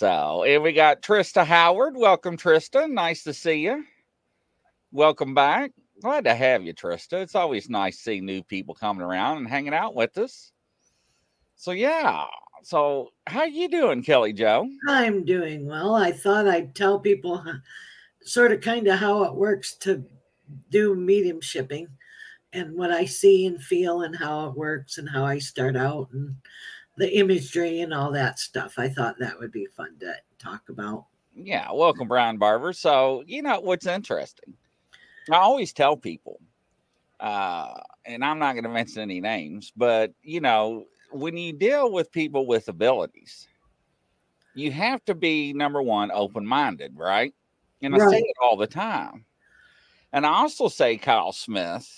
So, and we got Trista Howard. Welcome, Trista. Nice to see you. Welcome back. Glad to have you, Trista. It's always nice to see new people coming around and hanging out with us. So, yeah. So, how you doing, Kelly Jo? I'm doing well. I thought I'd tell people sort of kind of how it works to do medium shipping and what I see and feel and how it works and how I start out and the imagery and all that stuff. I thought that would be fun to talk about. Yeah. Welcome, Brian Barber. So, you know, what's interesting, I always tell people, and I'm not going to mention any names, but, you know, when you deal with people with abilities, you have to be, number one, open-minded, right? And right. I say it all the time. And I also say, Kyle Smith,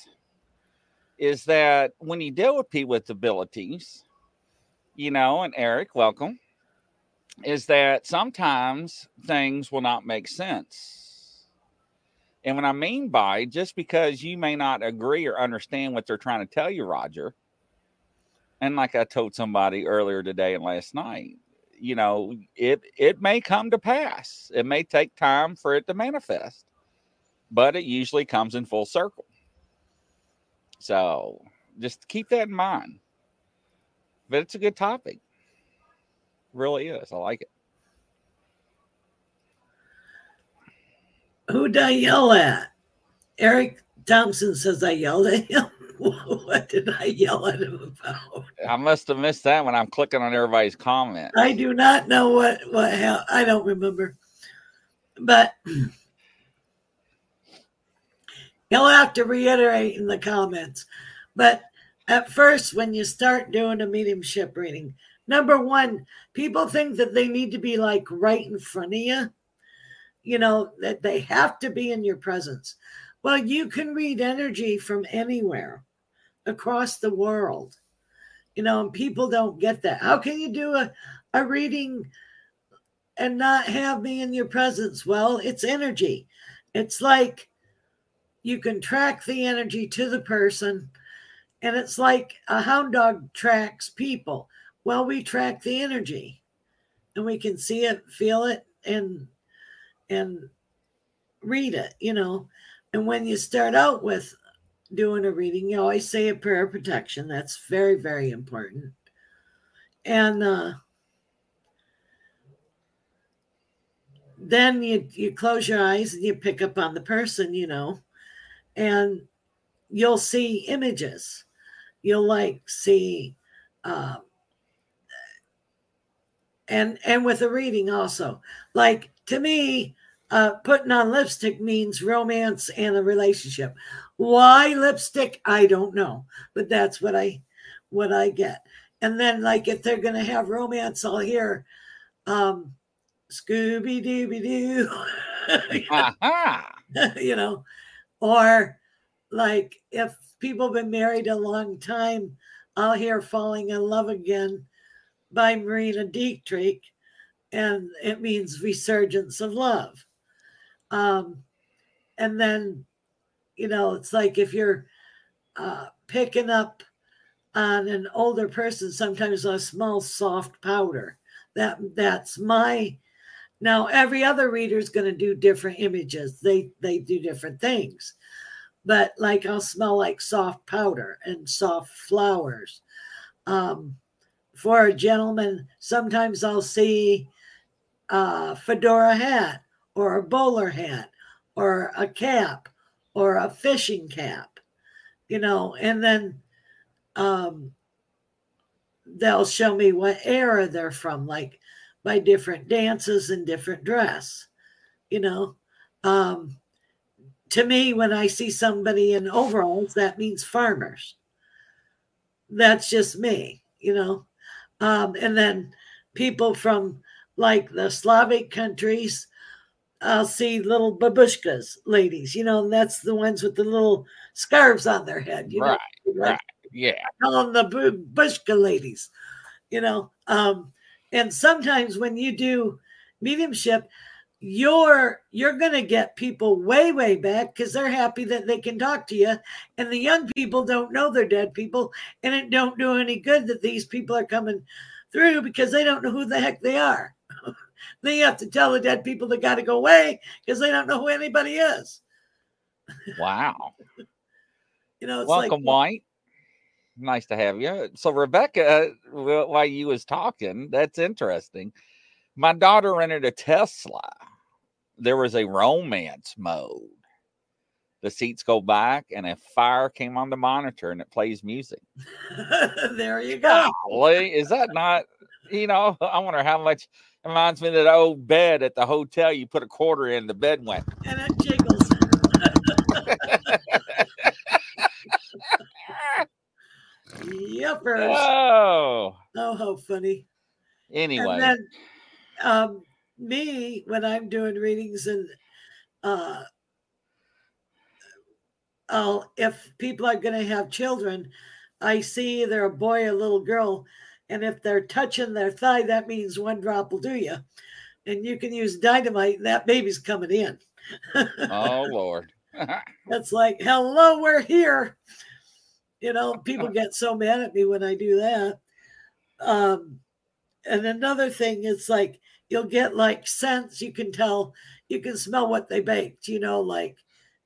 is that when you deal with people with abilities, you know, and Eric, welcome, is that sometimes things will not make sense. And what I mean by, just because you may not agree or understand what they're trying to tell you, Roger, and like I told somebody earlier today and last night, you know, it may come to pass. It may take time for it to manifest, but it usually comes in full circle. So just keep that in mind. But it's a good topic. It really is. I like it. Who'd I yell at? Eric Thompson says I yelled at him. What did I yell at him about? I must have missed that when I'm clicking on everybody's comment. I do not know what hell. I don't remember. But you'll have to reiterate in the comments. But at first, when you start doing a mediumship reading, number one, people think that they need to be like right in front of you, you know, that they have to be in your presence. Well, you can read energy from anywhere across the world, you know, and people don't get that. How can you do a reading and not have me in your presence? Well, it's energy. It's like you can track the energy to the person. And it's like a hound dog tracks people. Well, we track the energy and we can see it, feel it, and read it, you know. And when you start out with doing a reading, you always say a prayer of protection. That's very, very important. And then you close your eyes and you pick up on the person, you know, and you'll see images. You'll like see, and with a reading also, like to me, putting on lipstick means romance and a relationship. Why lipstick? I don't know, but that's what I get. And then like, if they're going to have romance, I'll hear, Scooby-Dooby-Doo, you know, or like if people have been married a long time, I'll hear Falling in Love Again by Marina Dietrich, and it means resurgence of love. And then, you know, it's like if you're picking up on an older person, sometimes I smell soft powder. That's my. Now every other reader is going to do different images. They do different things. But like I'll smell like soft powder and soft flowers. For a gentleman, sometimes I'll see a fedora hat or a bowler hat or a cap or a fishing cap, you know, and then they'll show me what era they're from, like by different dances and different dress, you know. To me, when I see somebody in overalls, that means farmers. That's just me, you know. And then people from like the Slavic countries, I'll see little babushkas, ladies, you know, and that's the ones with the little scarves on their head. You right, know? Like, right, yeah. I call them the babushka ladies, you know. And sometimes when you do mediumship, you're going to get people way, way back because they're happy that they can talk to you. And the young people don't know they're dead people, and it don't do any good that these people are coming through because they don't know who the heck they are. Then you have to tell the dead people they got to go away because they don't know who anybody is. Wow. You know, it's welcome, like, White. Nice to have you. So, Rebecca, while you was talking, that's interesting. My daughter rented a Tesla. There was a romance mode. The seats go back, and a fire came on the monitor, and it plays music. There you go. Golly, is that not, you know, I wonder how much. It reminds me of that old bed at the hotel. You put a quarter in, the bed went. And it jiggles. Yuppers. Oh. Oh, how funny. Anyway. And then, me, when I'm doing readings and if people are going to have children, I see either a boy or a little girl, and if they're touching their thigh, that means one drop will do you. And you can use dynamite, and that baby's coming in. Oh, Lord. That's like, hello, we're here. You know, people get so mad at me when I do that. And another thing, it's like, you'll get like scents. You can tell, you can smell what they baked, you know, like,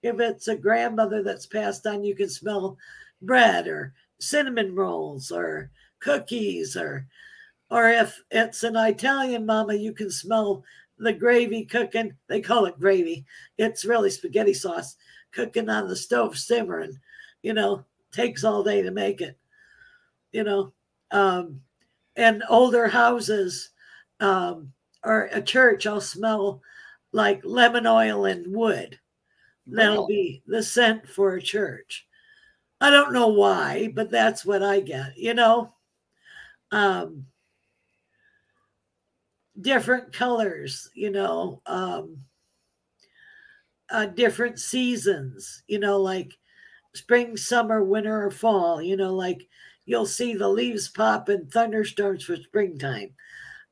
if it's a grandmother that's passed on, you can smell bread or cinnamon rolls or cookies, or if it's an Italian mama, you can smell the gravy cooking. They call it gravy. It's really spaghetti sauce cooking on the stove, simmering, you know, takes all day to make it, you know, and older houses, or a church, I'll smell like lemon oil and wood. That'll be the scent for a church. I don't know why, but that's what I get, you know. Different colors, you know, different seasons, you know, like spring, summer, winter, or fall, you know, like you'll see the leaves pop in thunderstorms for springtime.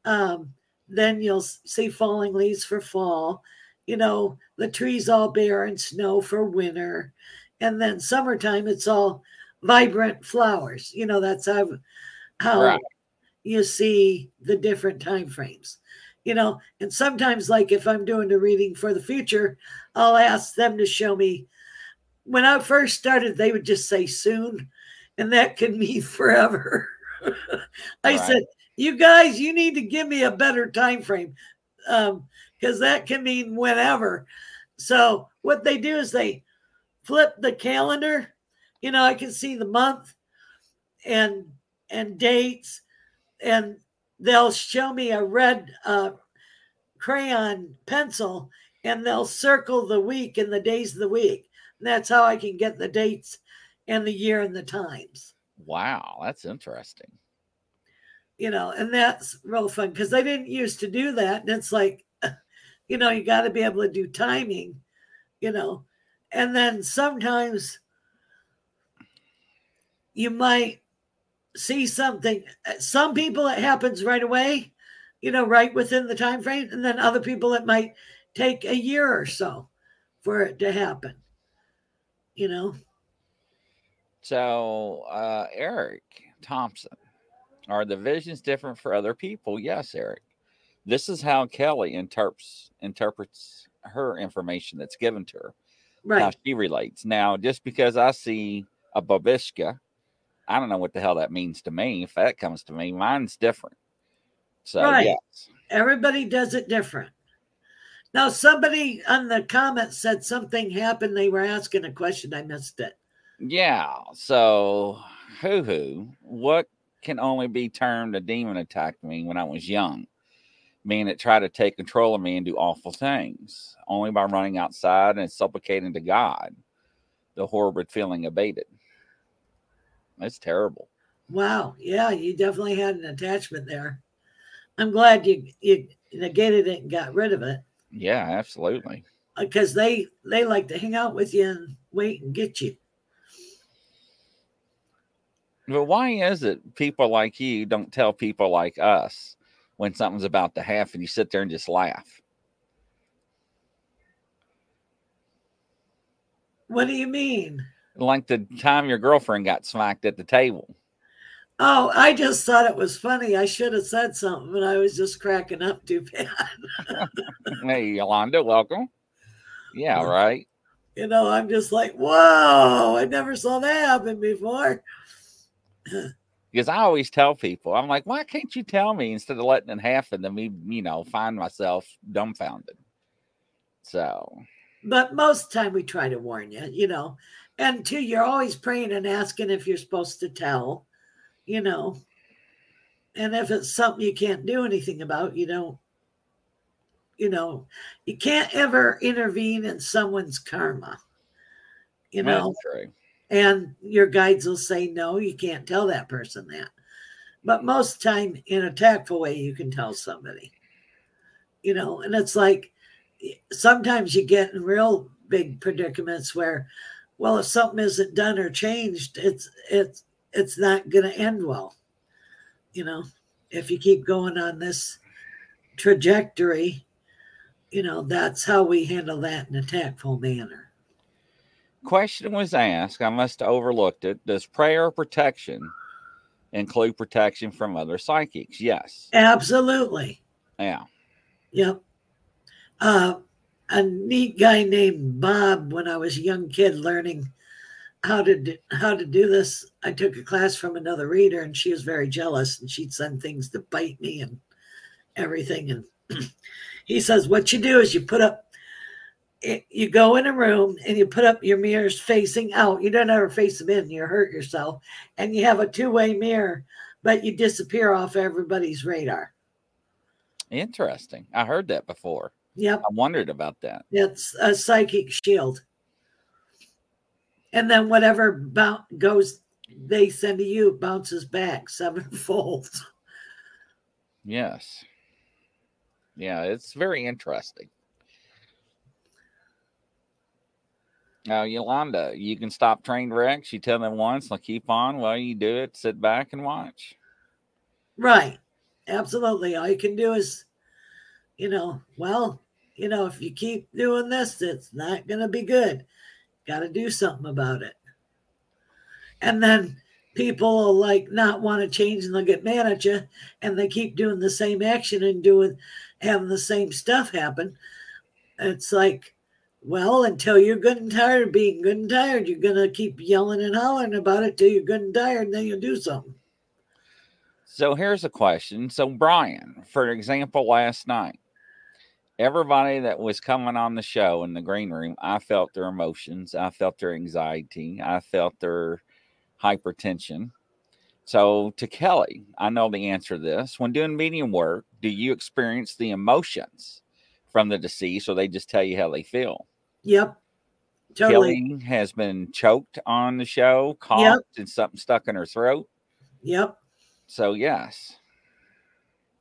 Then you'll see falling leaves for fall, you know, the trees all bare and snow for winter. And then summertime, it's all vibrant flowers. You know, that's how right. You see the different time frames, you know. And sometimes, like if I'm doing a reading for the future, I'll ask them to show me. When I first started, they would just say soon, and that could mean forever. I said, you guys, you need to give me a better time frame, because that can mean whenever. So what they do is they flip the calendar. You know, I can see the month and dates, and they'll show me a red crayon pencil, and they'll circle the week and the days of the week. And that's how I can get the dates and the year and the times. Wow, that's interesting. You know, and that's real fun because I didn't used to do that. And it's like, you know, you got to be able to do timing, you know. And then sometimes you might see something. Some people, it happens right away, you know, right within the time frame. And then other people, it might take a year or so for it to happen, you know. So, Eric Thompson, are the visions different for other people? Yes, Eric. This is how Kelly interprets her information that's given to her. Right. How she relates. Now, just because I see a babiska, I don't know what the hell that means to me. If that comes to me, mine's different. So, yes. Everybody does it different. Now, somebody on the comments said something happened. They were asking a question. I missed it. Yeah. So, what can only be termed a demon attacked me when I was young? Meaning it tried to take control of me and do awful things only by running outside and supplicating to God. The horrid feeling abated. That's terrible. Wow. Yeah, you definitely had an attachment there. I'm glad you negated it and got rid of it. Yeah, absolutely. Because they like to hang out with you and wait and get you. But why is it people like you don't tell people like us when something's about to happen, you sit there and just laugh? What do you mean? Like the time your girlfriend got smacked at the table. Oh, I just thought it was funny. I should have said something, but I was just cracking up too bad. Hey, Yolanda, welcome. Yeah, right. You know, I'm just like, whoa, I never saw that happen before. Because I always tell people, I'm like, why can't you tell me instead of letting it happen to me, you know, find myself dumbfounded. So. But most of the time we try to warn you, you know. And two, you're always praying and asking if you're supposed to tell, you know. And if it's something you can't do anything about, you don't, you know, you can't ever intervene in someone's karma, you know. That's true. And your guides will say, no, you can't tell that person that. But most time in a tactful way, you can tell somebody, you know. And it's like sometimes you get in real big predicaments where, well, if something isn't done or changed, it's not going to end well. You know, if you keep going on this trajectory, you know, that's how we handle that in a tactful manner. Question was asked, I must have overlooked it. Does prayer protection include protection from other psychics? Yes. Absolutely. Yeah. Yep. A neat guy named Bob, when I was a young kid learning how to do this, I took a class from another reader, and she was very jealous, and she'd send things to bite me and everything. And he says, what you do is you put up, you go in a room and you put up your mirrors facing out. You don't ever face them in, you hurt yourself. And you have a two-way mirror, but you disappear off everybody's radar. Interesting. I heard that before. Yep. I wondered about that. It's a psychic shield. And then whatever goes, they send to you, bounces back sevenfold. Yes. Yeah, it's very interesting. Now, Yolanda, you can stop train wrecks. You tell them once, they'll keep on. Well, you do it, sit back and watch. Right. Absolutely. All you can do is, you know, well, you know, if you keep doing this, it's not going to be good. Got to do something about it. And then people will, like, not want to change, and they'll get mad at you, and they keep doing the same action and having the same stuff happen. It's like, well, until you're good and tired of being good and tired, you're going to keep yelling and hollering about it till you're good and tired, and then you'll do something. So here's a question. So, Brian, for example, last night, everybody that was coming on the show in the green room, I felt their emotions. I felt their anxiety. I felt their hypertension. So to Kelly, I know the answer to this. When doing medium work, do you experience the emotions from the deceased, or they just tell you how they feel? Yep. Totally. Kelly has been choked on the show, coughed, and something stuck in her throat. Yep. So, yes.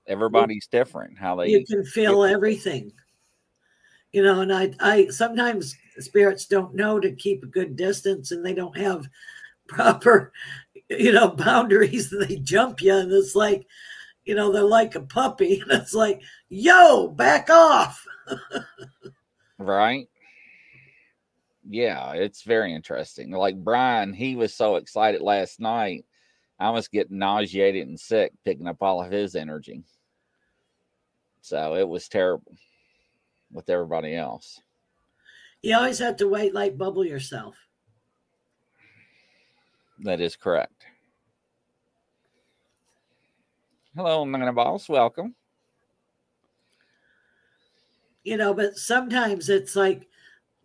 Everybody's different. How they you can feel everything, you know. And I sometimes spirits don't know to keep a good distance, and they don't have proper, you know, boundaries, and they jump you, and it's like, you know, they're like a puppy, and it's like, yo, back off. Right. Yeah, it's very interesting. Like Brian, he was so excited last night. I was getting nauseated and sick, picking up all of his energy. So it was terrible with everybody else. You always have to wait, like, bubble yourself. That is correct. Hello, Nana Boss. Welcome. You know, but sometimes it's like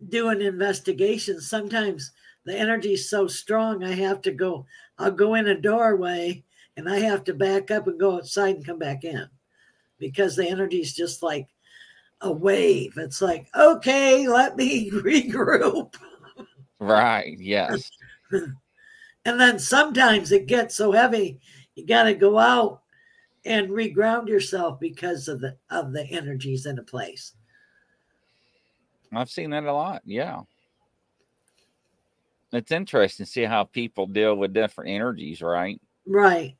doing investigations. Sometimes the energy is so strong, I have to go. I'll go in a doorway, and I have to back up and go outside and come back in, because the energy is just like a wave. It's like, okay, let me regroup. Right. Yes. And then sometimes it gets so heavy, you got to go out and reground yourself because of the energies in a place. I've seen that a lot. Yeah. It's interesting to see how people deal with different energies, right? Right.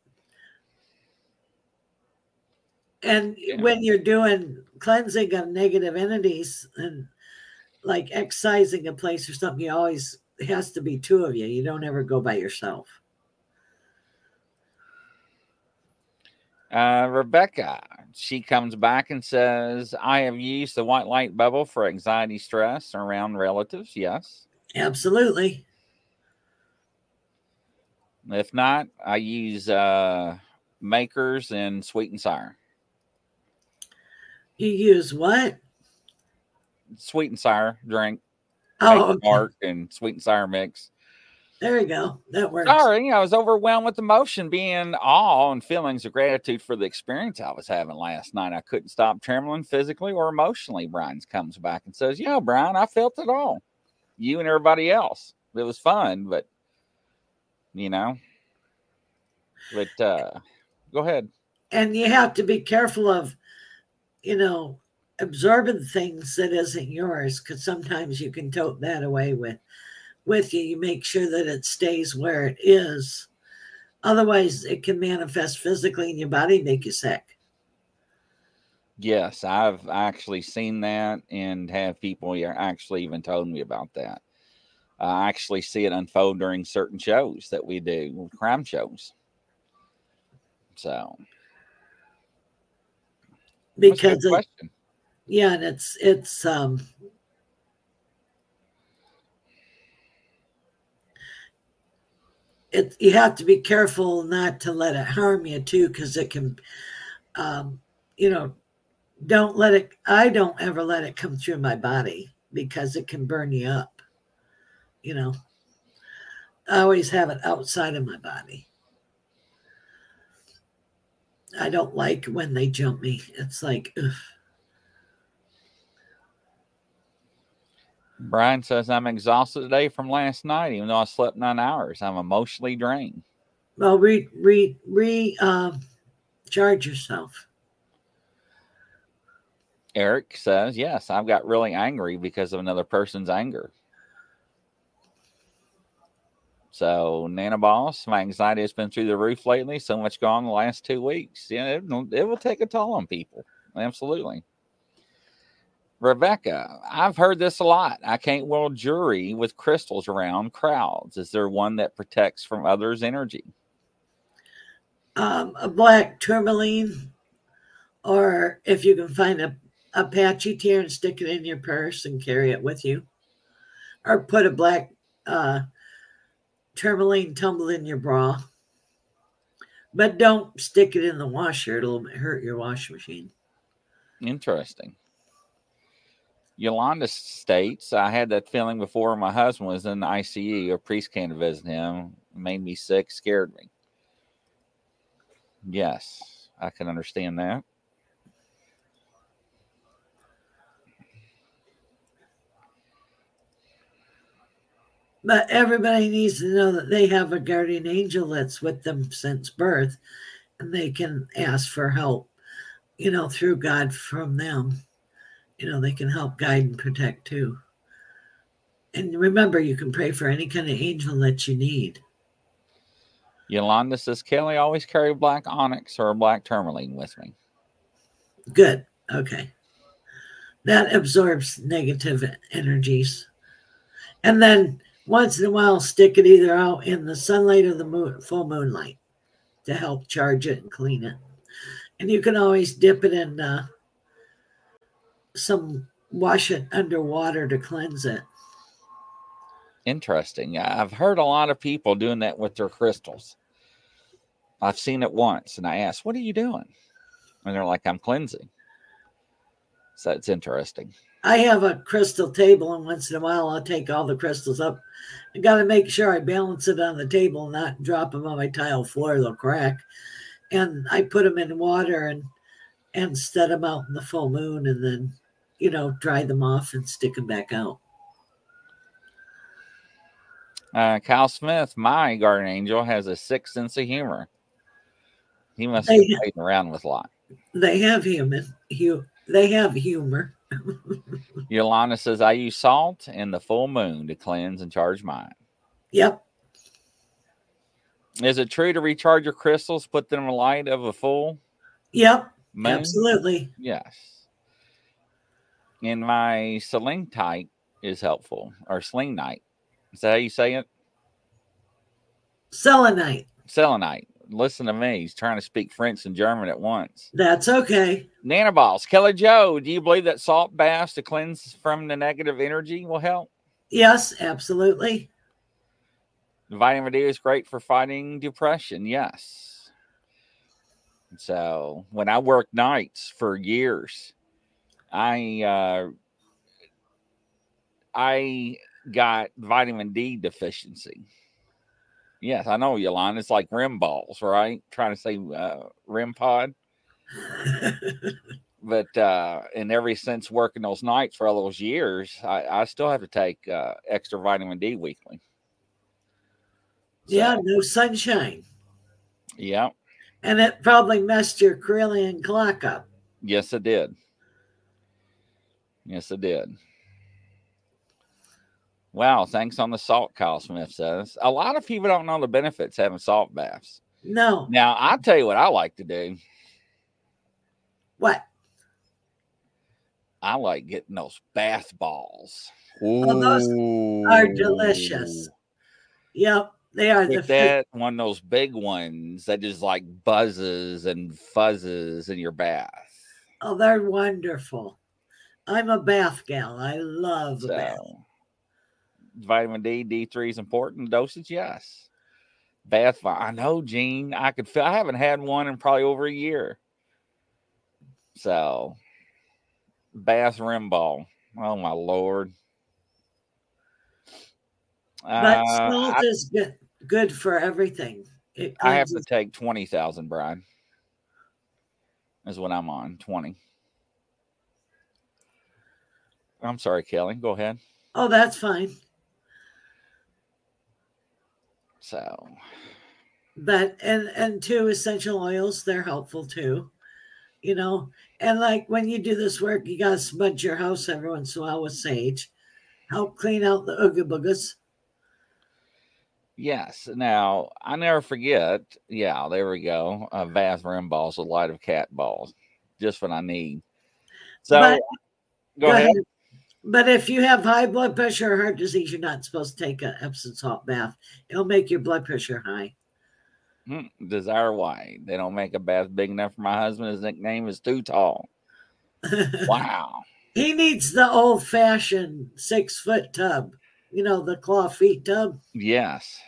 And yeah, when you're doing cleansing of negative entities and like excising a place or something, you always, it has to be two of you. You don't ever go by yourself. Rebecca, she comes back and says, I have used the white light bubble for anxiety stress around relatives. Yes. Absolutely. If not, I use Makers and Sweet and Sour. You use what? Sweet and Sour drink. Oh, okay. Bark and Sweet and Sour mix. There you go. That works. Sorry, I was overwhelmed with emotion, being awe and feelings of gratitude for the experience I was having last night. I couldn't stop trembling physically or emotionally. Brian comes back and says, yeah, Brian, I felt it all. You and everybody else. It was fun, but, you know. But go ahead. And you have to be careful of, you know, absorbing things that isn't yours, because sometimes you can tote that away with you. You make sure that it stays where it is. Otherwise, it can manifest physically in your body, make you sick. Yes, I've actually seen that and have people actually even told me about that. I actually see it unfold during certain shows that we do, crime shows. So, because of, yeah, and it's it, you have to be careful not to let it harm you too, because it can, you know, don't let it. I don't ever let it come through my body because it can burn you up. You know, I always have it outside of my body. I don't like when they jump me. It's like, ugh. Brian says, I'm exhausted today from last night, even though I slept 9 hours. I'm emotionally drained. Well, charge yourself. Eric says, yes, I've got really angry because of another person's anger. So, Nana Boss, my anxiety has been through the roof lately. So much gone the last 2 weeks. Yeah, it will take a toll on people. Absolutely. Rebecca, I've heard this a lot. I can't wield jewelry with crystals around crowds. Is there one that protects from others' energy? A black tourmaline, or if you can find a patchy tear and stick it in your purse and carry it with you, or put a black tourmaline tumble in your bra, but don't stick it in the washer. It'll hurt your washing machine. Interesting. Yolanda states, I had that feeling before my husband was in the ICU. A priest came to visit him. It made me sick, scared me. Yes, I can understand that. But everybody needs to know that they have a guardian angel that's with them since birth, and they can ask for help, you know, through God from them. You know, they can help guide and protect too. And remember, you can pray for any kind of angel that you need. Yolanda says, Kelly, always carry black onyx or a black tourmaline with me. Good. Okay. That absorbs negative energies. And then once in a while, stick it either out in the sunlight or the moon, full moonlight, to help charge it and clean it. And you can always dip it in wash it underwater to cleanse it. Interesting. I've heard a lot of people doing that with their crystals. I've seen it once, and I asked, what are you doing? And they're like, I'm cleansing. So it's interesting. I have a crystal table, and once in a while, I'll take all the crystals up. I got to make sure I balance it on the table, not drop them on my tile floor. They'll crack. And I put them in water and set them out in the full moon, and then, you know, dry them off and stick them back out. Kyle Smith, my guardian angel, has a sick sense of humor. He must have played around with a lot. They have humor. Yolanda says, I use salt and the full moon to cleanse and charge mine. Yep. Is it true to recharge your crystals, put them in the light of a full? Yep. Moon? Absolutely. Yes. And my slingtite is helpful, or slingnite. Is that how you say it? Selenite. Selenite. listen to me. He's trying to speak French and German at once. That's okay. Nana Boss, Kelly Jo, do you believe that salt baths to cleanse from the negative energy will help? Yes, absolutely. Vitamin D is great for fighting depression. Yes. So when I worked nights for years, I got vitamin D deficiency. Yes, I know, Yolanda. It's like REM balls, right? Trying to say REM pod. But in every sense, working those nights for all those years, I still have to take extra vitamin D weekly. So, yeah, no sunshine. Yeah. And it probably messed your Carillion clock up. Yes, it did. Yes, it did. Wow, thanks on the salt, Kyle Smith says. A lot of people don't know the benefits having salt baths. No. Now, I'll tell you what I like to do. What? I like getting those bath balls. Ooh. Oh, those are delicious. Yep, they are. With that, one of those big ones that just like buzzes and fuzzes in your bath. Oh, they're wonderful. I'm a bath gal. I love the bath. Vitamin D, D3 is important. Dosage, yes. Bath, I know, Gene. I could feel. I haven't had one in probably over a year. So, bath rim ball. Oh my Lord. But salt is good for everything. I have to take 20,000, Brian. Is what I'm on, 20. I'm sorry, Kelly. Go ahead. Oh, that's fine. So, but and two essential oils, they're helpful too, you know. And like when you do this work, you gotta smudge your house every once in a while with sage, help clean out the ooga boogas. Yes. Now I never forget. Yeah, there we go. A bathroom balls, a light of cat balls, just what I need. So but, go ahead. But if you have high blood pressure or heart disease, you're not supposed to take an Epsom salt bath. It'll make your blood pressure high. Desire why? They don't make a bath big enough for my husband. His nickname is Too Tall. Wow. He needs the old-fashioned 6-foot tub. You know, the claw feet tub. Yes.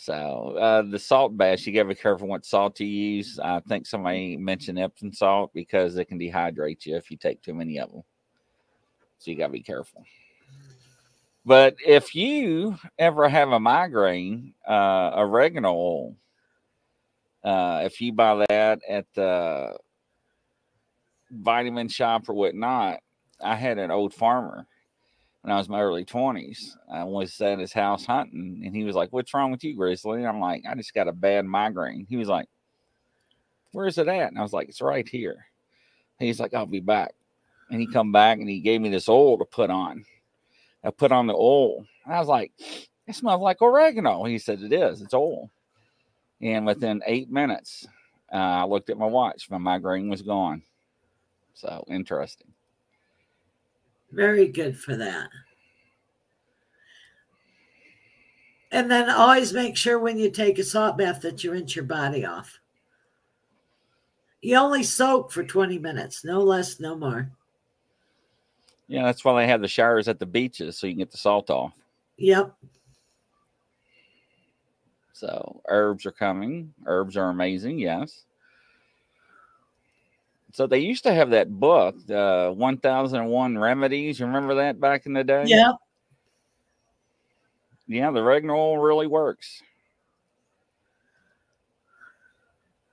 So the salt bath, you got to be careful what salt you use. I think somebody mentioned Epsom salt because it can dehydrate you if you take too many of them. So you got to be careful. But if you ever have a migraine, oregano oil, if you buy that at the vitamin shop or whatnot, I had an old farmer. When I was in my early 20s, I was at his house hunting, and he was like, "What's wrong with you, Grizzly?" And I'm like, "I just got a bad migraine." He was like, "Where is it at?" And I was like, "It's right here." And he's like, "I'll be back." And he come back, and he gave me this oil to put on. I put on the oil, and I was like, "It smells like oregano." He said, "It is. It's oil." And within 8 minutes, I looked at my watch. My migraine was gone. So interesting. Very good for that. And then always make sure when you take a salt bath that you rinse your body off. You only soak for 20 minutes, no less, no more. Yeah, that's why they have the showers at the beaches, so you can get the salt off. Yep. So herbs are coming. Herbs are amazing, yes. So they used to have that book, 1001 Remedies. You remember that back in the day? Yeah. Yeah, the oregano oil really works.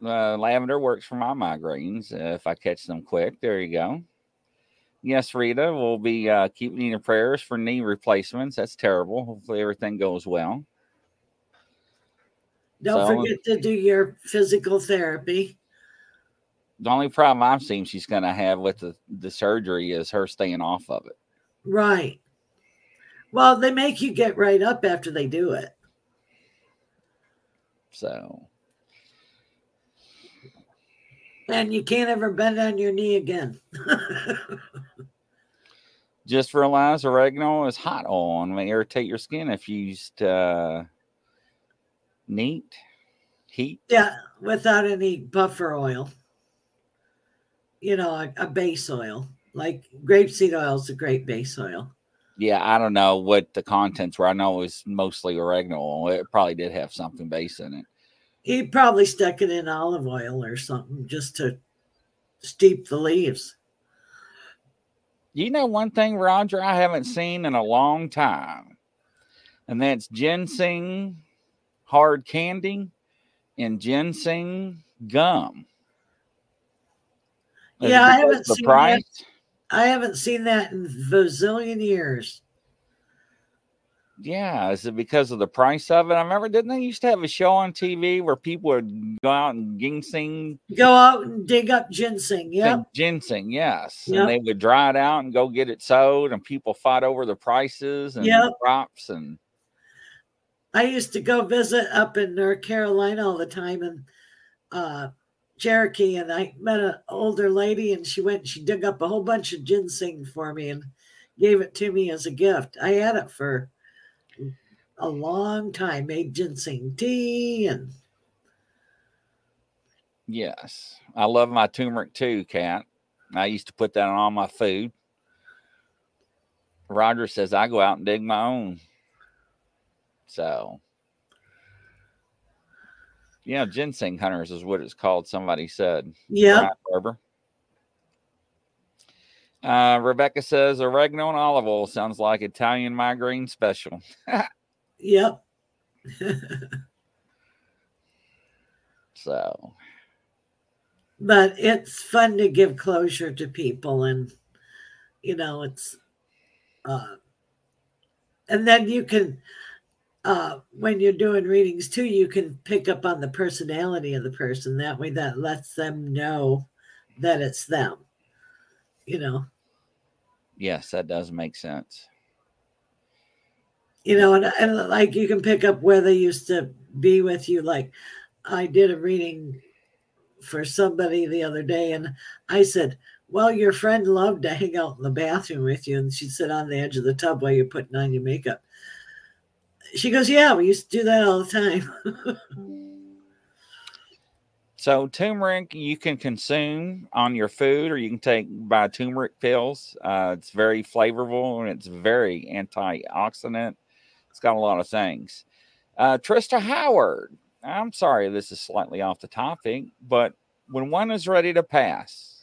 Lavender works for my migraines if I catch them quick. There you go. Yes, Rita, we'll be keeping your prayers for knee replacements. That's terrible. Hopefully everything goes well. Don't forget to do your physical therapy. The only problem I've seen she's going to have with the surgery is her staying off of it. Right. Well, they make you get right up after they do it. So. And you can't ever bend on your knee again. Just realize oregano is hot oil and may irritate your skin if used Neat. Heat. Yeah, without any buffer oil. You know, a base oil. Like grapeseed oil is a great base oil. Yeah, I don't know what the contents were. I know it was mostly oregano oil. It probably did have something base in it. He probably stuck it in olive oil or something just to steep the leaves. You know one thing, Roger, I haven't seen in a long time, and that's ginseng hard candy and ginseng gum. Yeah, I haven't seen that. I haven't seen that in a bazillion years. Yeah, is it because of the price of it? I remember, didn't they used to have a show on TV where people would go out and ginseng? Go out and dig up ginseng, yeah. Ginseng, yes. Yep. And they would dry it out and go get it sowed, and people fought over the prices and the crops. And I used to go visit up in North Carolina all the time, and Cherokee, and I met an older lady, and she went and she dug up a whole bunch of ginseng for me and gave it to me as a gift. I had it for a long time, made ginseng tea. And yes, I love my turmeric too, Kat. I used to put that on all my food. Roger says I go out and dig my own. So yeah, ginseng hunters is what it's called, somebody said. Yeah. Barber. Rebecca says, oregano and olive oil sounds like Italian migraine special. Yep. So. But it's fun to give closure to people, and, you know, it's, and then you can, when you're doing readings too, you can pick up on the personality of the person. That way that lets them know that it's them, you know? Yes, that does make sense. You know, and like you can pick up where they used to be with you. Like I did a reading for somebody the other day, and I said, well, your friend loved to hang out in the bathroom with you. And she'd sit on the edge of the tub while you're putting on your makeup. She goes, yeah, we used to do that all the time. So turmeric you can consume on your food, or you can take by turmeric pills. It's very flavorful, and it's very antioxidant. It's got a lot of things. Trista Howard, I'm sorry this is slightly off the topic, but when one is ready to pass,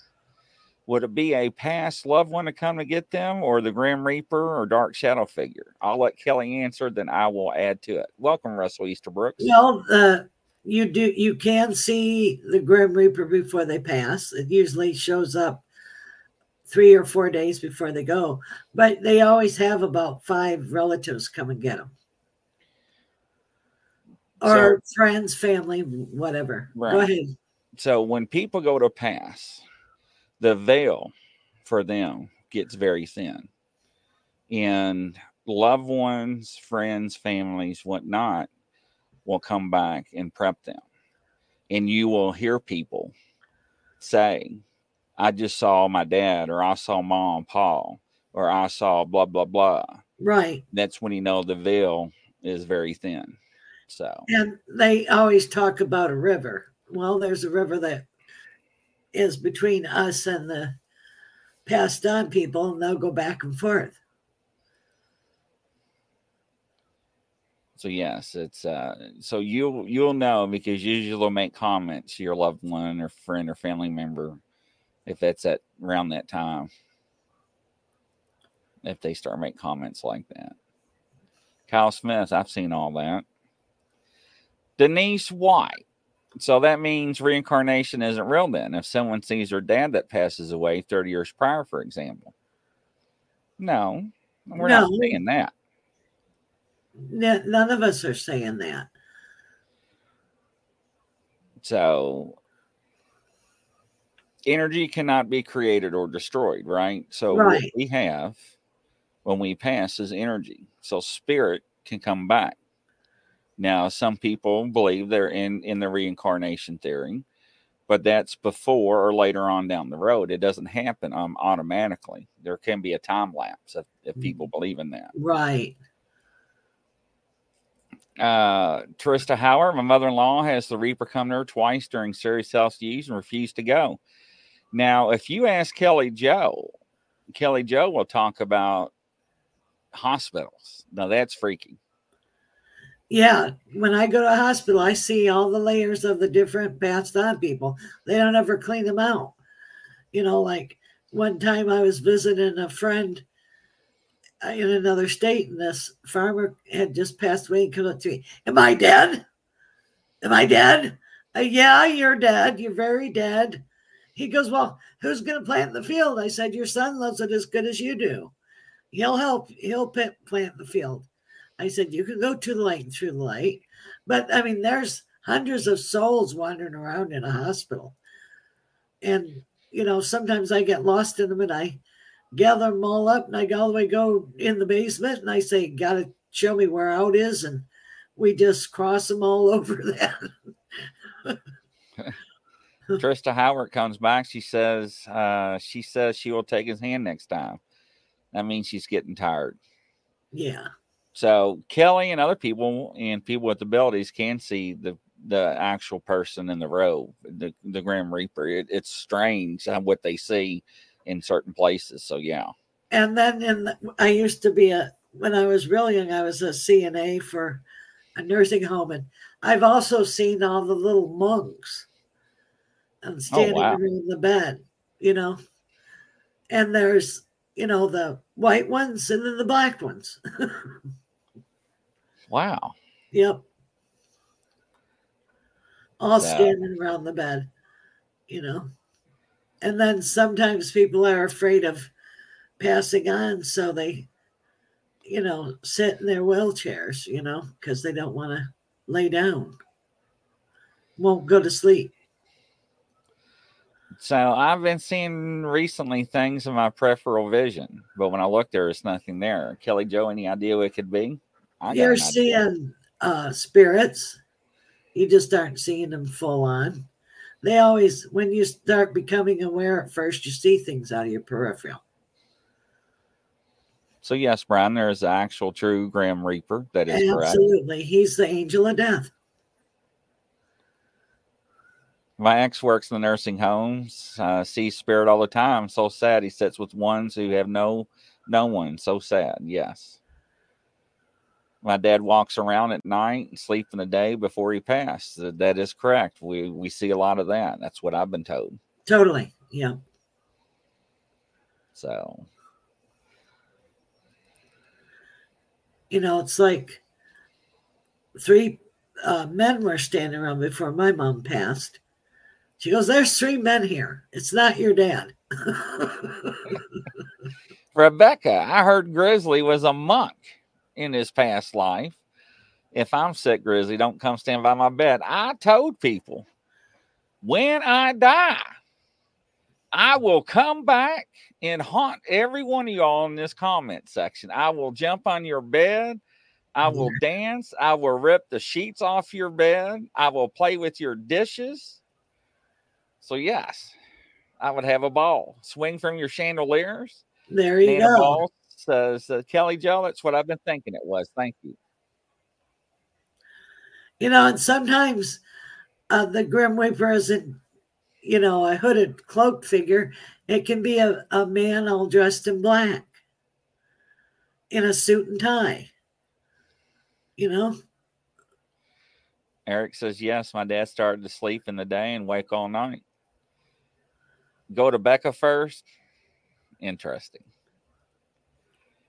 would it be a past loved one to come to get them, or the Grim Reaper, or Dark Shadow figure? I'll let Kelly answer, then I will add to it. Welcome, Russell Easterbrooks. Well, you can see the Grim Reaper before they pass. It usually shows up 3 or 4 days before they go, but they always have about 5 relatives come and get them, or so, friends, family, whatever. Right. Go ahead. So when people go to pass, the veil for them gets very thin, and loved ones, friends, families, whatnot will come back and prep them. And you will hear people say, I just saw my dad, or I saw mom, Paul, or I saw blah, blah, blah. Right. That's when you know the veil is very thin. So, and they always talk about a river. Well, there's a river that is between us and the passed on people, and they'll go back and forth. So yes, it's so you'll know, because usually they'll make comments to your loved one or friend or family member if that's at around that time, if they start make comments like that. Kyle Smith, I've seen all that. Denise White. So that means reincarnation isn't real then, if someone sees their dad that passes away 30 years prior, for example. No, we're not saying that. No, none of us are saying that. So energy cannot be created or destroyed, right? So right. What we have when we pass is energy. So spirit can come back. Now, some people believe they're in the reincarnation theory, but that's before or later on down the road. It doesn't happen automatically. There can be a time lapse if people believe in that. Right. Trista Howard, my mother-in-law, has the Reaper come to her twice during serious health issues and refused to go. Now, if you ask Kellyjo, Kellyjo will talk about hospitals. Now, that's freaky. Yeah, when I go to a hospital, I see all the layers of the different passed on people. They don't ever clean them out. You know, like one time I was visiting a friend in another state, and this farmer had just passed away and came up to me. Am I dead? Am I dead? Yeah, you're dead. You're very dead. He goes, well, who's going to plant the field? I said, your son loves it as good as you do. He'll help. He'll plant the field. I said, you can go to the light and through the light. But, I mean, there's hundreds of souls wandering around in a hospital. And, you know, sometimes I get lost in them and I gather them all up and I all the way go in the basement and I say, got to show me where out is. And we just cross them all over that. Trista Howard comes back. She says she will take his hand next time. That means she's getting tired. Yeah. So Kelly and other people and people with abilities can see the actual person in the robe, the Grim Reaper. It's strange what they see in certain places. So, yeah. And then I used to be when I was real young, I was a CNA for a nursing home. And I've also seen all the little monks and standing around the bed, you know, and there's, you know, the white ones and then the black ones. Wow. Yep. All standing around the bed, you know. And then sometimes people are afraid of passing on, so they, you know, sit in their wheelchairs, you know, because they don't want to lay down. Won't go to sleep. So I've been seeing recently things in my peripheral vision, but when I look there, it's nothing there. Kellyjo, any idea what it could be? You're seeing spirits. You just aren't seeing them full on. They always, when you start becoming aware at first, you see things out of your peripheral. So yes, Brian, there is the actual true Grim Reaper. That is absolutely correct. Absolutely. He's the angel of death. My ex works in the nursing homes, sees spirit all the time. So sad. He sits with ones who have no one. So sad. Yes. My dad walks around at night and sleep in the day before he passed. That is correct. We see a lot of that. That's what I've been told. Totally. Yeah. So. You know, it's like three men were standing around before my mom passed. She goes, there's three men here. It's not your dad. Rebecca, I heard Grizzly was a monk in his past life. If I'm sick, Grizzly, don't come stand by my bed. I told people, when I die, I will come back and haunt every one of y'all in this comment section. I will jump on your bed. I will dance. I will rip the sheets off your bed. I will play with your dishes. So, yes, I would have a ball. Swing from your chandeliers. There you Nana go. Ball says, Kellyjo, that's what I've been thinking it was. Thank you. You know, and sometimes the Grim Reaper isn't, you know, a hooded cloaked figure. It can be a man all dressed in black in a suit and tie, you know. Eric says, yes, my dad started to sleep in the day and wake all night. Go to Becca first. Interesting.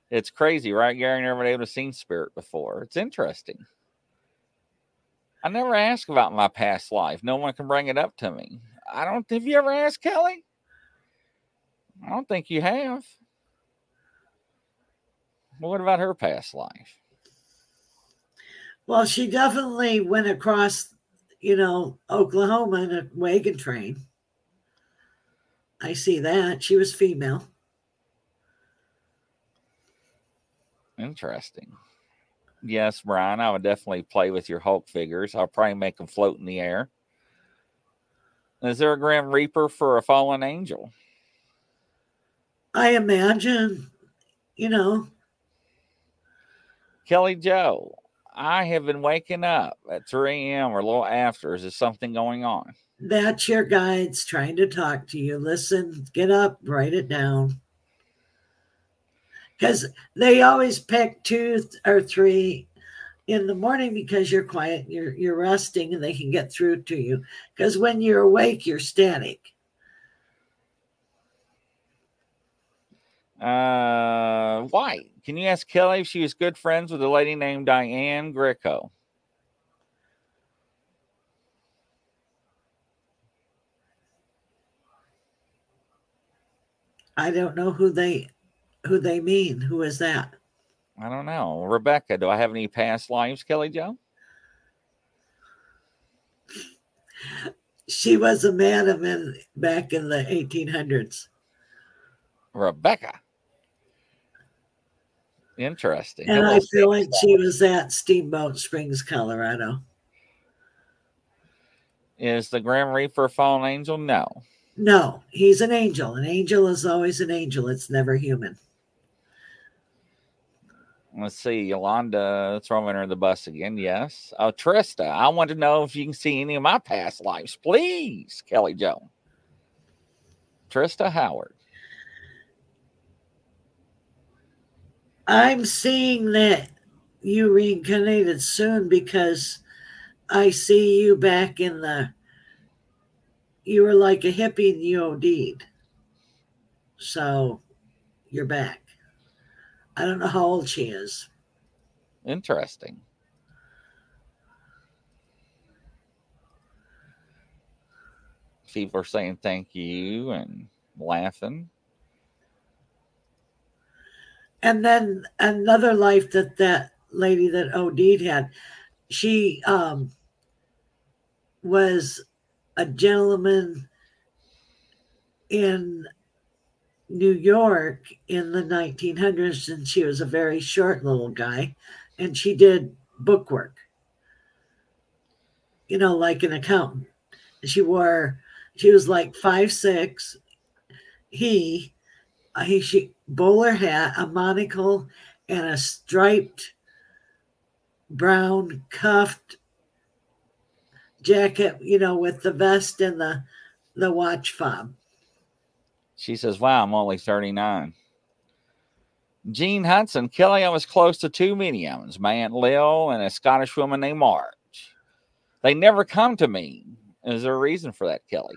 It's crazy, right, Gary? Never able to see spirit before. It's interesting. I never ask about my past life. No one can bring it up to me. I don't. Have you ever asked, Kelly? I don't think you have. Well, what about her past life? Well, she definitely went across, you know, Oklahoma in a wagon train. I see that. She was female. Interesting. Yes, Brian, I would definitely play with your Hulk figures. I'll probably make them float in the air. Is there a Grim Reaper for a fallen angel? I imagine, you know. Kellyjo, I have been waking up at 3 a.m. or a little after. Is there something going on? That's your guides trying to talk to you. Listen, get up, write it down. Because they always pick 2 or 3 in the morning because you're quiet, you're resting, and they can get through to you. Because when you're awake, you're static. White, can you ask Kelly if she was good friends with a lady named Diane Greco? I don't know who they mean. Who is that? I don't know. Rebecca, do I have any past lives, Kelly Jo? She was a madam back in the 1800s. Rebecca. Interesting. And I feel like she was at Steamboat Springs, Colorado. Is the Grim Reaper a fallen angel? No. No, he's an angel. An angel is always an angel. It's never human. Let's see. Yolanda, throwing her in the bus again. Yes. Oh, Trista, I want to know if you can see any of my past lives. Please, Kelly Jo. Trista Howard. I'm seeing that you reincarnated soon because I see you back in the... You were like a hippie and you OD'd. So you're back. I don't know how old she is. Interesting. People are saying thank you and laughing. And then another life that lady that OD'd had, she was a gentleman in New York in the 1900s, and she was a very short little guy, and she did bookwork, you know, like an accountant. She was like 5'6". She bowler hat, a monocle, and a striped brown cuffed jacket, you know, with the vest and the watch fob. She says, wow, I'm only 39. Gene Hudson, Kelly, I was close to 2 mediums, my Aunt Lil and a Scottish woman named Marge. They never come to me. Is there a reason for that, Kelly?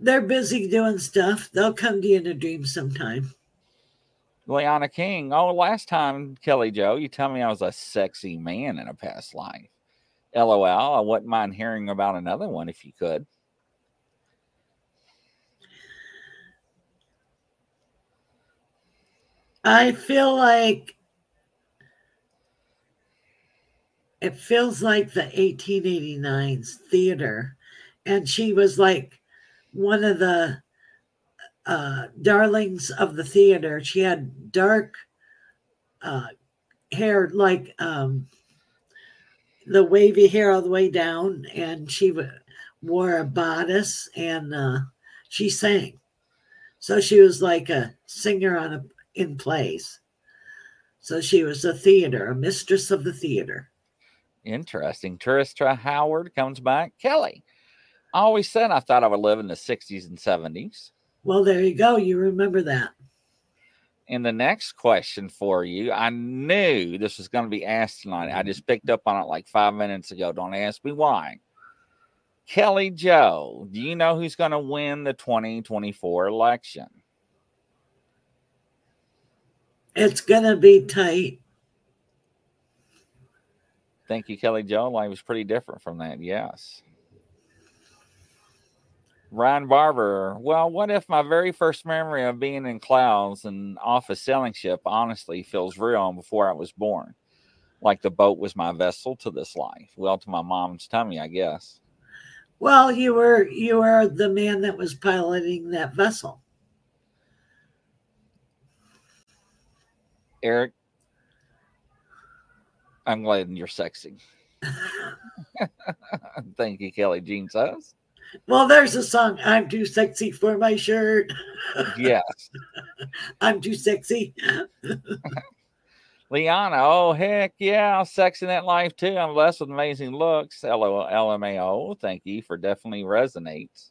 They're busy doing stuff. They'll come to you in a dream sometime. Liana King. Oh, last time, Kelly Jo, you tell me I was a sexy man in a past life. LOL. I wouldn't mind hearing about another one if you could. I feel like it feels like the 1889s theater. And she was like one of the darlings of the theater. She had dark hair, like the wavy hair all the way down, and she wore a bodice, and she sang. So she was like a singer in plays. So she was a theater, a mistress of the theater. Interesting. Trista Howard comes back. Kelly, I always said I thought I would live in the 60s and 70s. Well, there you go. You remember that. And the next question for you, I knew this was going to be asked tonight. I just picked up on it like 5 minutes ago. Don't ask me why. Kelly Jo, do you know who's going to win the 2024 election? It's going to be tight. Thank you, Kelly Jo. Life was pretty different from that, yes. Ryan Barber, well, what if my very first memory of being in clouds and off a sailing ship honestly feels real and before I was born? Like the boat was my vessel to this life. Well, to my mom's tummy, I guess. Well, you were the man that was piloting that vessel. Eric, I'm glad you're sexy. Thank you, Kelly Jean says. Well, there's a song, I'm too sexy for my shirt. Yes. I'm too sexy. Liana, oh, heck yeah, I'm sexing that life too. I'm blessed with amazing looks. LOL, LMAO, thank you for definitely resonates.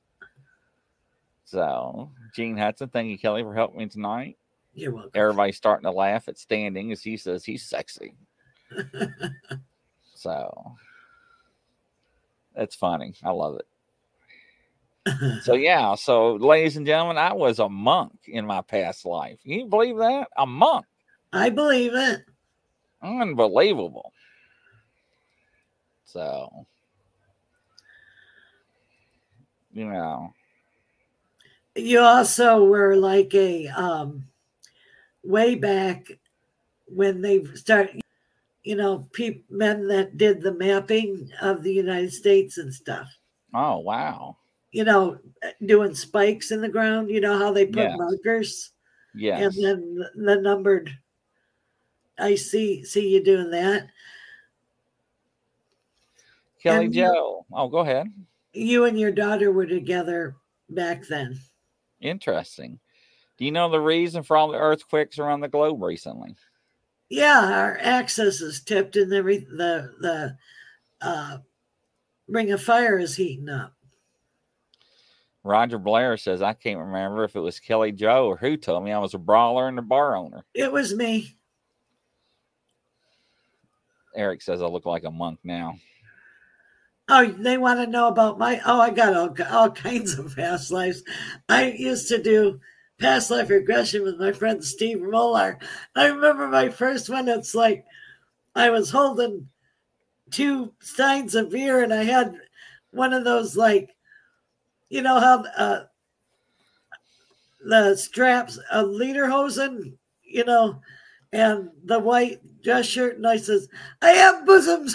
So, Gene Hudson, thank you, Kelly, for helping me tonight. You're welcome. Everybody's starting to laugh at Standing as he says he's sexy. So, that's funny. I love it. So, yeah. So, ladies and gentlemen, I was a monk in my past life. You believe that? A monk. I believe it. Unbelievable. So, you know. You also were like a, way back when they start, you know, men that did the mapping of the United States and stuff. Oh, wow. You know, doing spikes in the ground. You know how they put markers? Yes. And then the numbered. I see you doing that. Kelly Jo. Oh, go ahead. You and your daughter were together back then. Interesting. Do you know the reason for all the earthquakes around the globe recently? Yeah, our axis is tipped and the ring of fire is heating up. Roger Blair says, I can't remember if it was Kelly Jo or who told me I was a brawler and a bar owner. It was me. Eric says I look like a monk now. Oh, they want to know about my... Oh, I got all kinds of past lives. I used to do past life regression with my friend Steve Molar. I remember my first one. It's like I was holding two steins of beer and I had one of those, like, you know how the straps, a lederhosen, you know, and the white dress shirt, and I says, I have bosoms.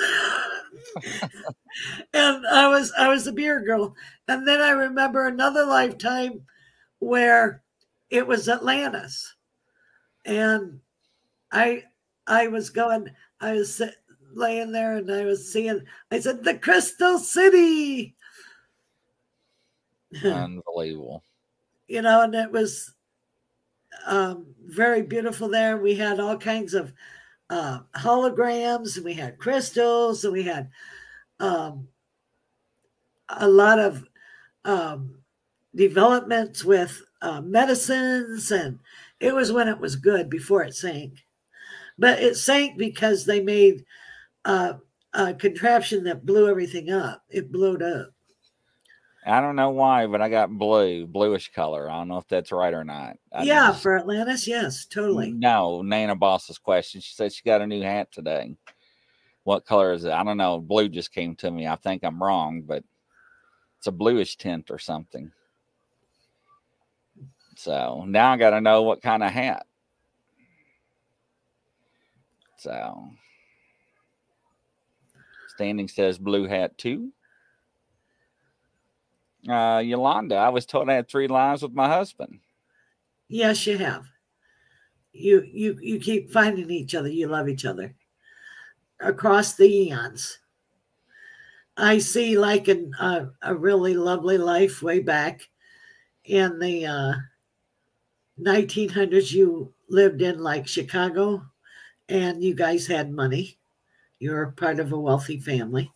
And I was a beer girl. And then I remember another lifetime where it was Atlantis. And I was laying there and I was seeing, I said, the Crystal City. Unbelievable. You know, and it was very beautiful there. We had all kinds of holograms, and we had crystals, and we had a lot of developments with medicines, and it was when it was good, before it sank. But it sank because they made a contraption that blew everything up. It blew it up. I don't know why, but I got bluish color. I don't know if that's right or not. For Atlantis, yes, totally. No, Nana Boss's question. She said she got a new hat today. What color is it? I don't know. Blue just came to me. I think I'm wrong, but it's a bluish tint or something. So now I got to know what kind of hat. So Standing says blue hat too. Yolanda, I was told I had 3 lives with my husband. Yes, you have. You keep finding each other. You love each other across the eons. I see like a really lovely life way back in the 1900s. You lived in like Chicago, and you guys had money. You were part of a wealthy family.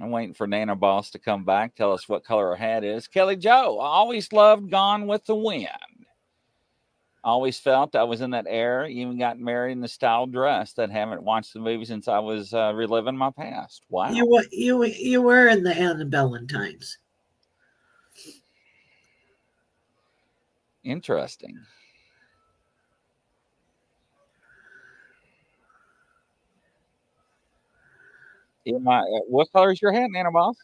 I'm waiting for Nana Boss to come back, tell us what color her hat is. Kelly Jo, I always loved Gone with the Wind. I always felt I was in that era. Even got married in the style dress that haven't watched the movie since I was reliving my past. Wow. You were in the antebellum times. Interesting. What color is your hat, Nana Boss?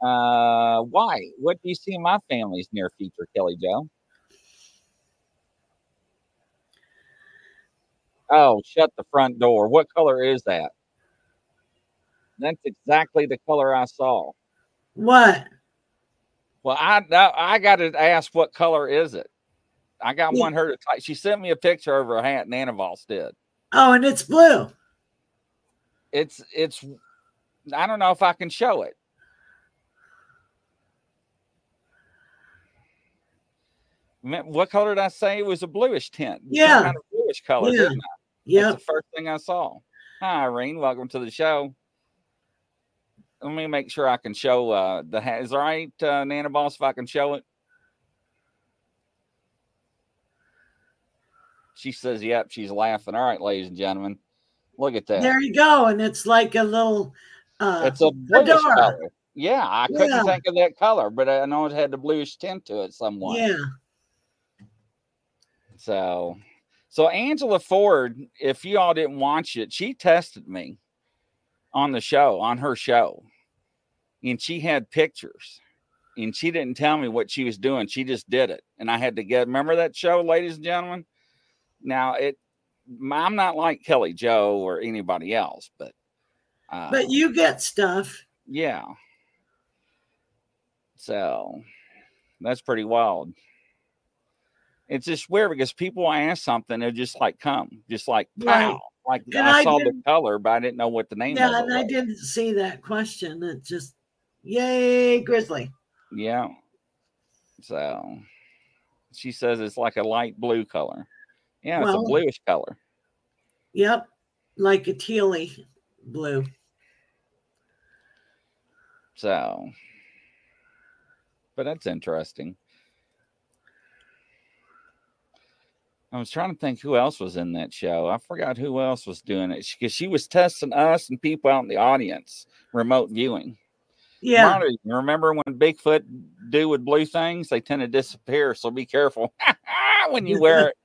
Why? What do you see in my family's near future, Kelly Jo? Oh, shut the front door. What color is that? That's exactly the color I saw. What? Well, I got to ask, what color is it? I got one her to type. She sent me a picture of her hat, Nana Boss did. Oh, and it's blue. It's I don't know if I can show it. what color did I say? It was a bluish tint. Yeah. Kind of bluish color, yeah. Didn't I? Yeah. That's the first thing I saw. Hi, Irene. Welcome to the show. Let me make sure I can show the hat. Is it all right, Nana Boss, if I can show it? She says, yep, she's laughing. All right, ladies and gentlemen. Look at that. There you go. And it's like a little it's a bluish color. Yeah, I couldn't think of that color, but I know it had the bluish tint to it somewhat. Yeah. So Angela Ford, if you all didn't watch it, she tested me on the show, on her show. And she had pictures. And she didn't tell me what she was doing. She just did it. And I had to get, remember that show, ladies and gentlemen? Now, I'm not like Kelly Jo or anybody else, but you get stuff. Yeah. So that's pretty wild. It's just weird because people ask something, they're just like, come, just like, right. Pow. Like I saw the color, but I didn't know what the name was. Yeah, and I didn't see that question. It's just, yay, Grizzly. Yeah. So she says it's like a light blue color. Yeah, well, it's a bluish color. Yep, like a tealy blue. So, but that's interesting. I was trying to think who else was in that show. I forgot who else was doing it because she was testing us and people out in the audience, remote viewing. Yeah. Marty, remember when Bigfoot do with blue things? They tend to disappear, so be careful when you wear it.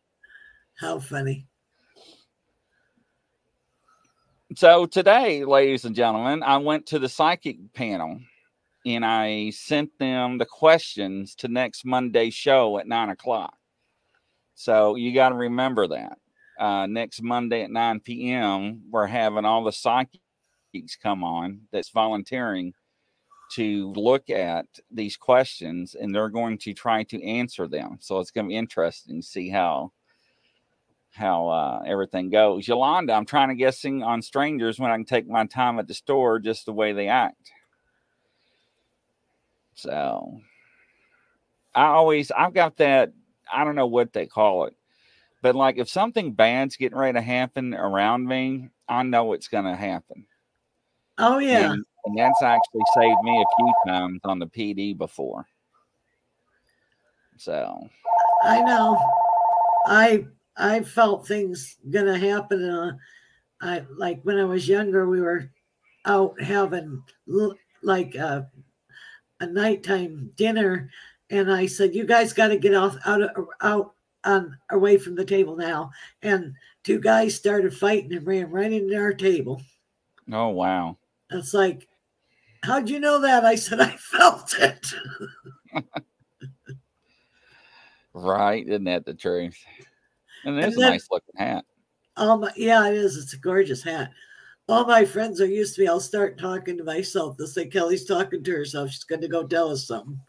How funny. So today, ladies and gentlemen, I went to the psychic panel and I sent them the questions to next Monday's show at 9 o'clock. So you got to remember that next Monday at 9 p.m. we're having all the psychics come on that's volunteering to look at these questions, and they're going to try to answer them. So it's going to be interesting to see how everything goes. Yolanda, I'm trying to guessing on strangers when I can take my time at the store, just the way they act. So I've got that, I don't know what they call it, but like if something bad's getting ready to happen around me, I know it's going to happen. Oh yeah. And that's actually saved me a few times on the PD before. So I know I felt things gonna happen. I like when I was younger, we were out having like a nighttime dinner, and I said, "You guys got to get away from the table now." And two guys started fighting and ran right into our table. Oh wow! It's like, how'd you know that? I said, I felt it. Right? Isn't that the truth? And it's a nice looking hat. Yeah, it is. It's a gorgeous hat. All my friends are used to me. I'll start talking to myself. They'll say, Kelly's talking to herself. She's going to go tell us something.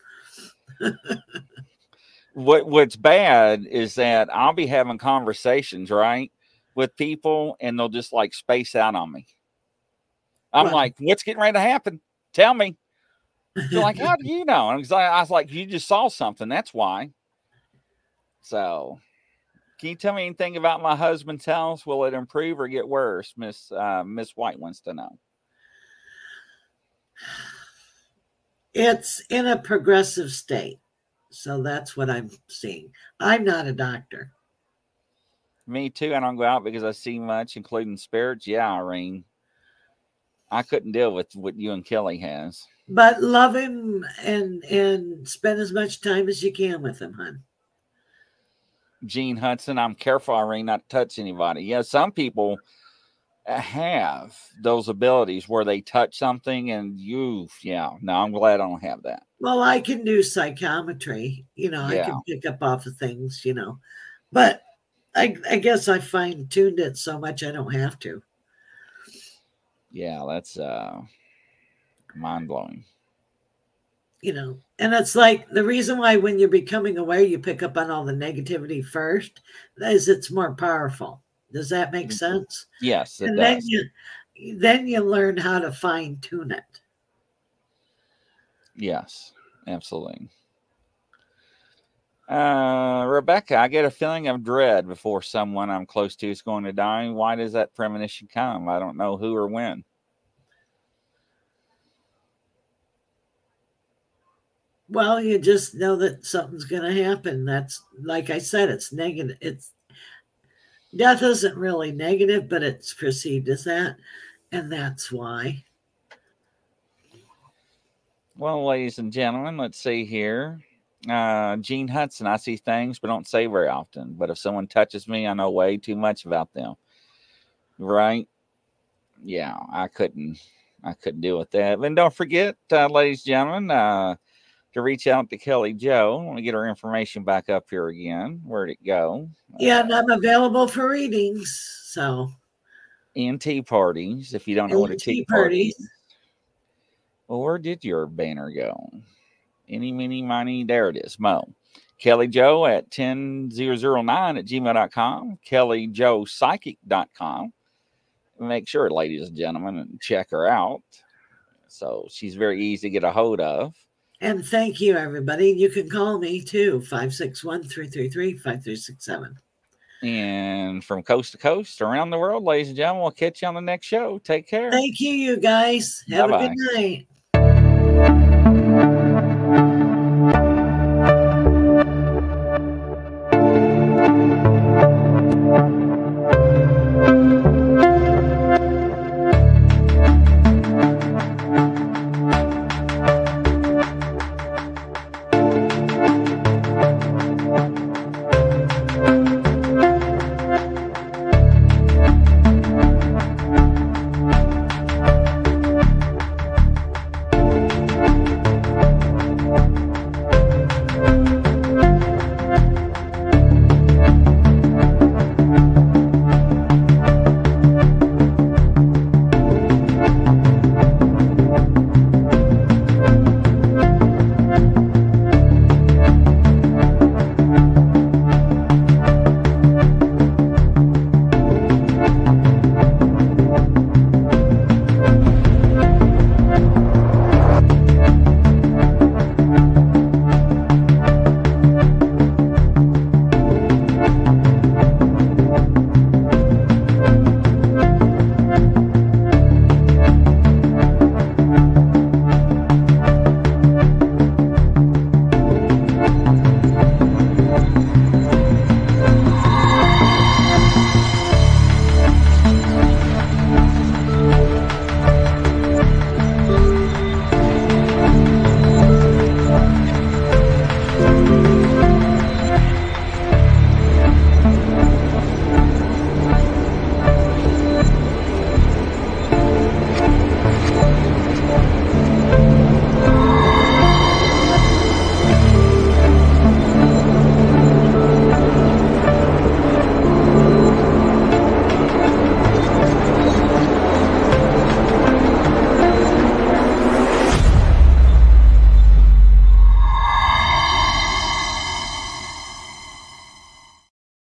What's bad is that I'll be having conversations, right, with people, and they'll just like space out on me. I'm like, what's getting ready to happen? Tell me. They're like, how do you know? And I was like, you just saw something. That's why. So... Can you tell me anything about my husband's house? Will it improve or get worse? Miss White wants to know. It's in a progressive state. So that's what I'm seeing. I'm not a doctor. Me too. I don't go out because I see much, including spirits. Yeah, Irene. I couldn't deal with what you and Kelly has. But love him and spend as much time as you can with him, hon. Gene Hudson, I'm careful, Irene, not to touch anybody. Yeah, some people have those abilities where they touch something and no, I'm glad I don't have that. Well, I can do psychometry. I can pick up off of things, But I guess I fine-tuned it so much I don't have to. Yeah, that's mind-blowing. And it's like the reason why when you're becoming aware, you pick up on all the negativity first is it's more powerful. Does that make sense? Yes, it does. Then you learn how to fine tune it. Yes, absolutely. Rebecca, I get a feeling of dread before someone I'm close to is going to die. Why does that premonition come? I don't know who or when. Well, you just know that something's going to happen. That's, like I said, it's negative. It's, death isn't really negative, but it's perceived as that. And that's why. Well, ladies and gentlemen, let's see here. Gene Hudson, I see things, but don't say very often. But if someone touches me, I know way too much about them. Right? Yeah, I couldn't deal with that. And don't forget, ladies and gentlemen, to reach out to Kelly Jo. I want to get her information back up here again. Where'd it go? Yeah, and I'm available for readings. So, and tea parties. If you don't know what a tea party is. Well, where did your banner go? Any, mini, miny. There it is. Mo. Kelly Jo at 10009@gmail.com. Kellyjo psychic.com. Make sure, ladies and gentlemen, and check her out. So she's very easy to get a hold of. And thank you, everybody. You can call me, too, 561-333-5367. And from coast to coast, around the world, ladies and gentlemen, we'll catch you on the next show. Take care. Thank you, you guys. Have a good night.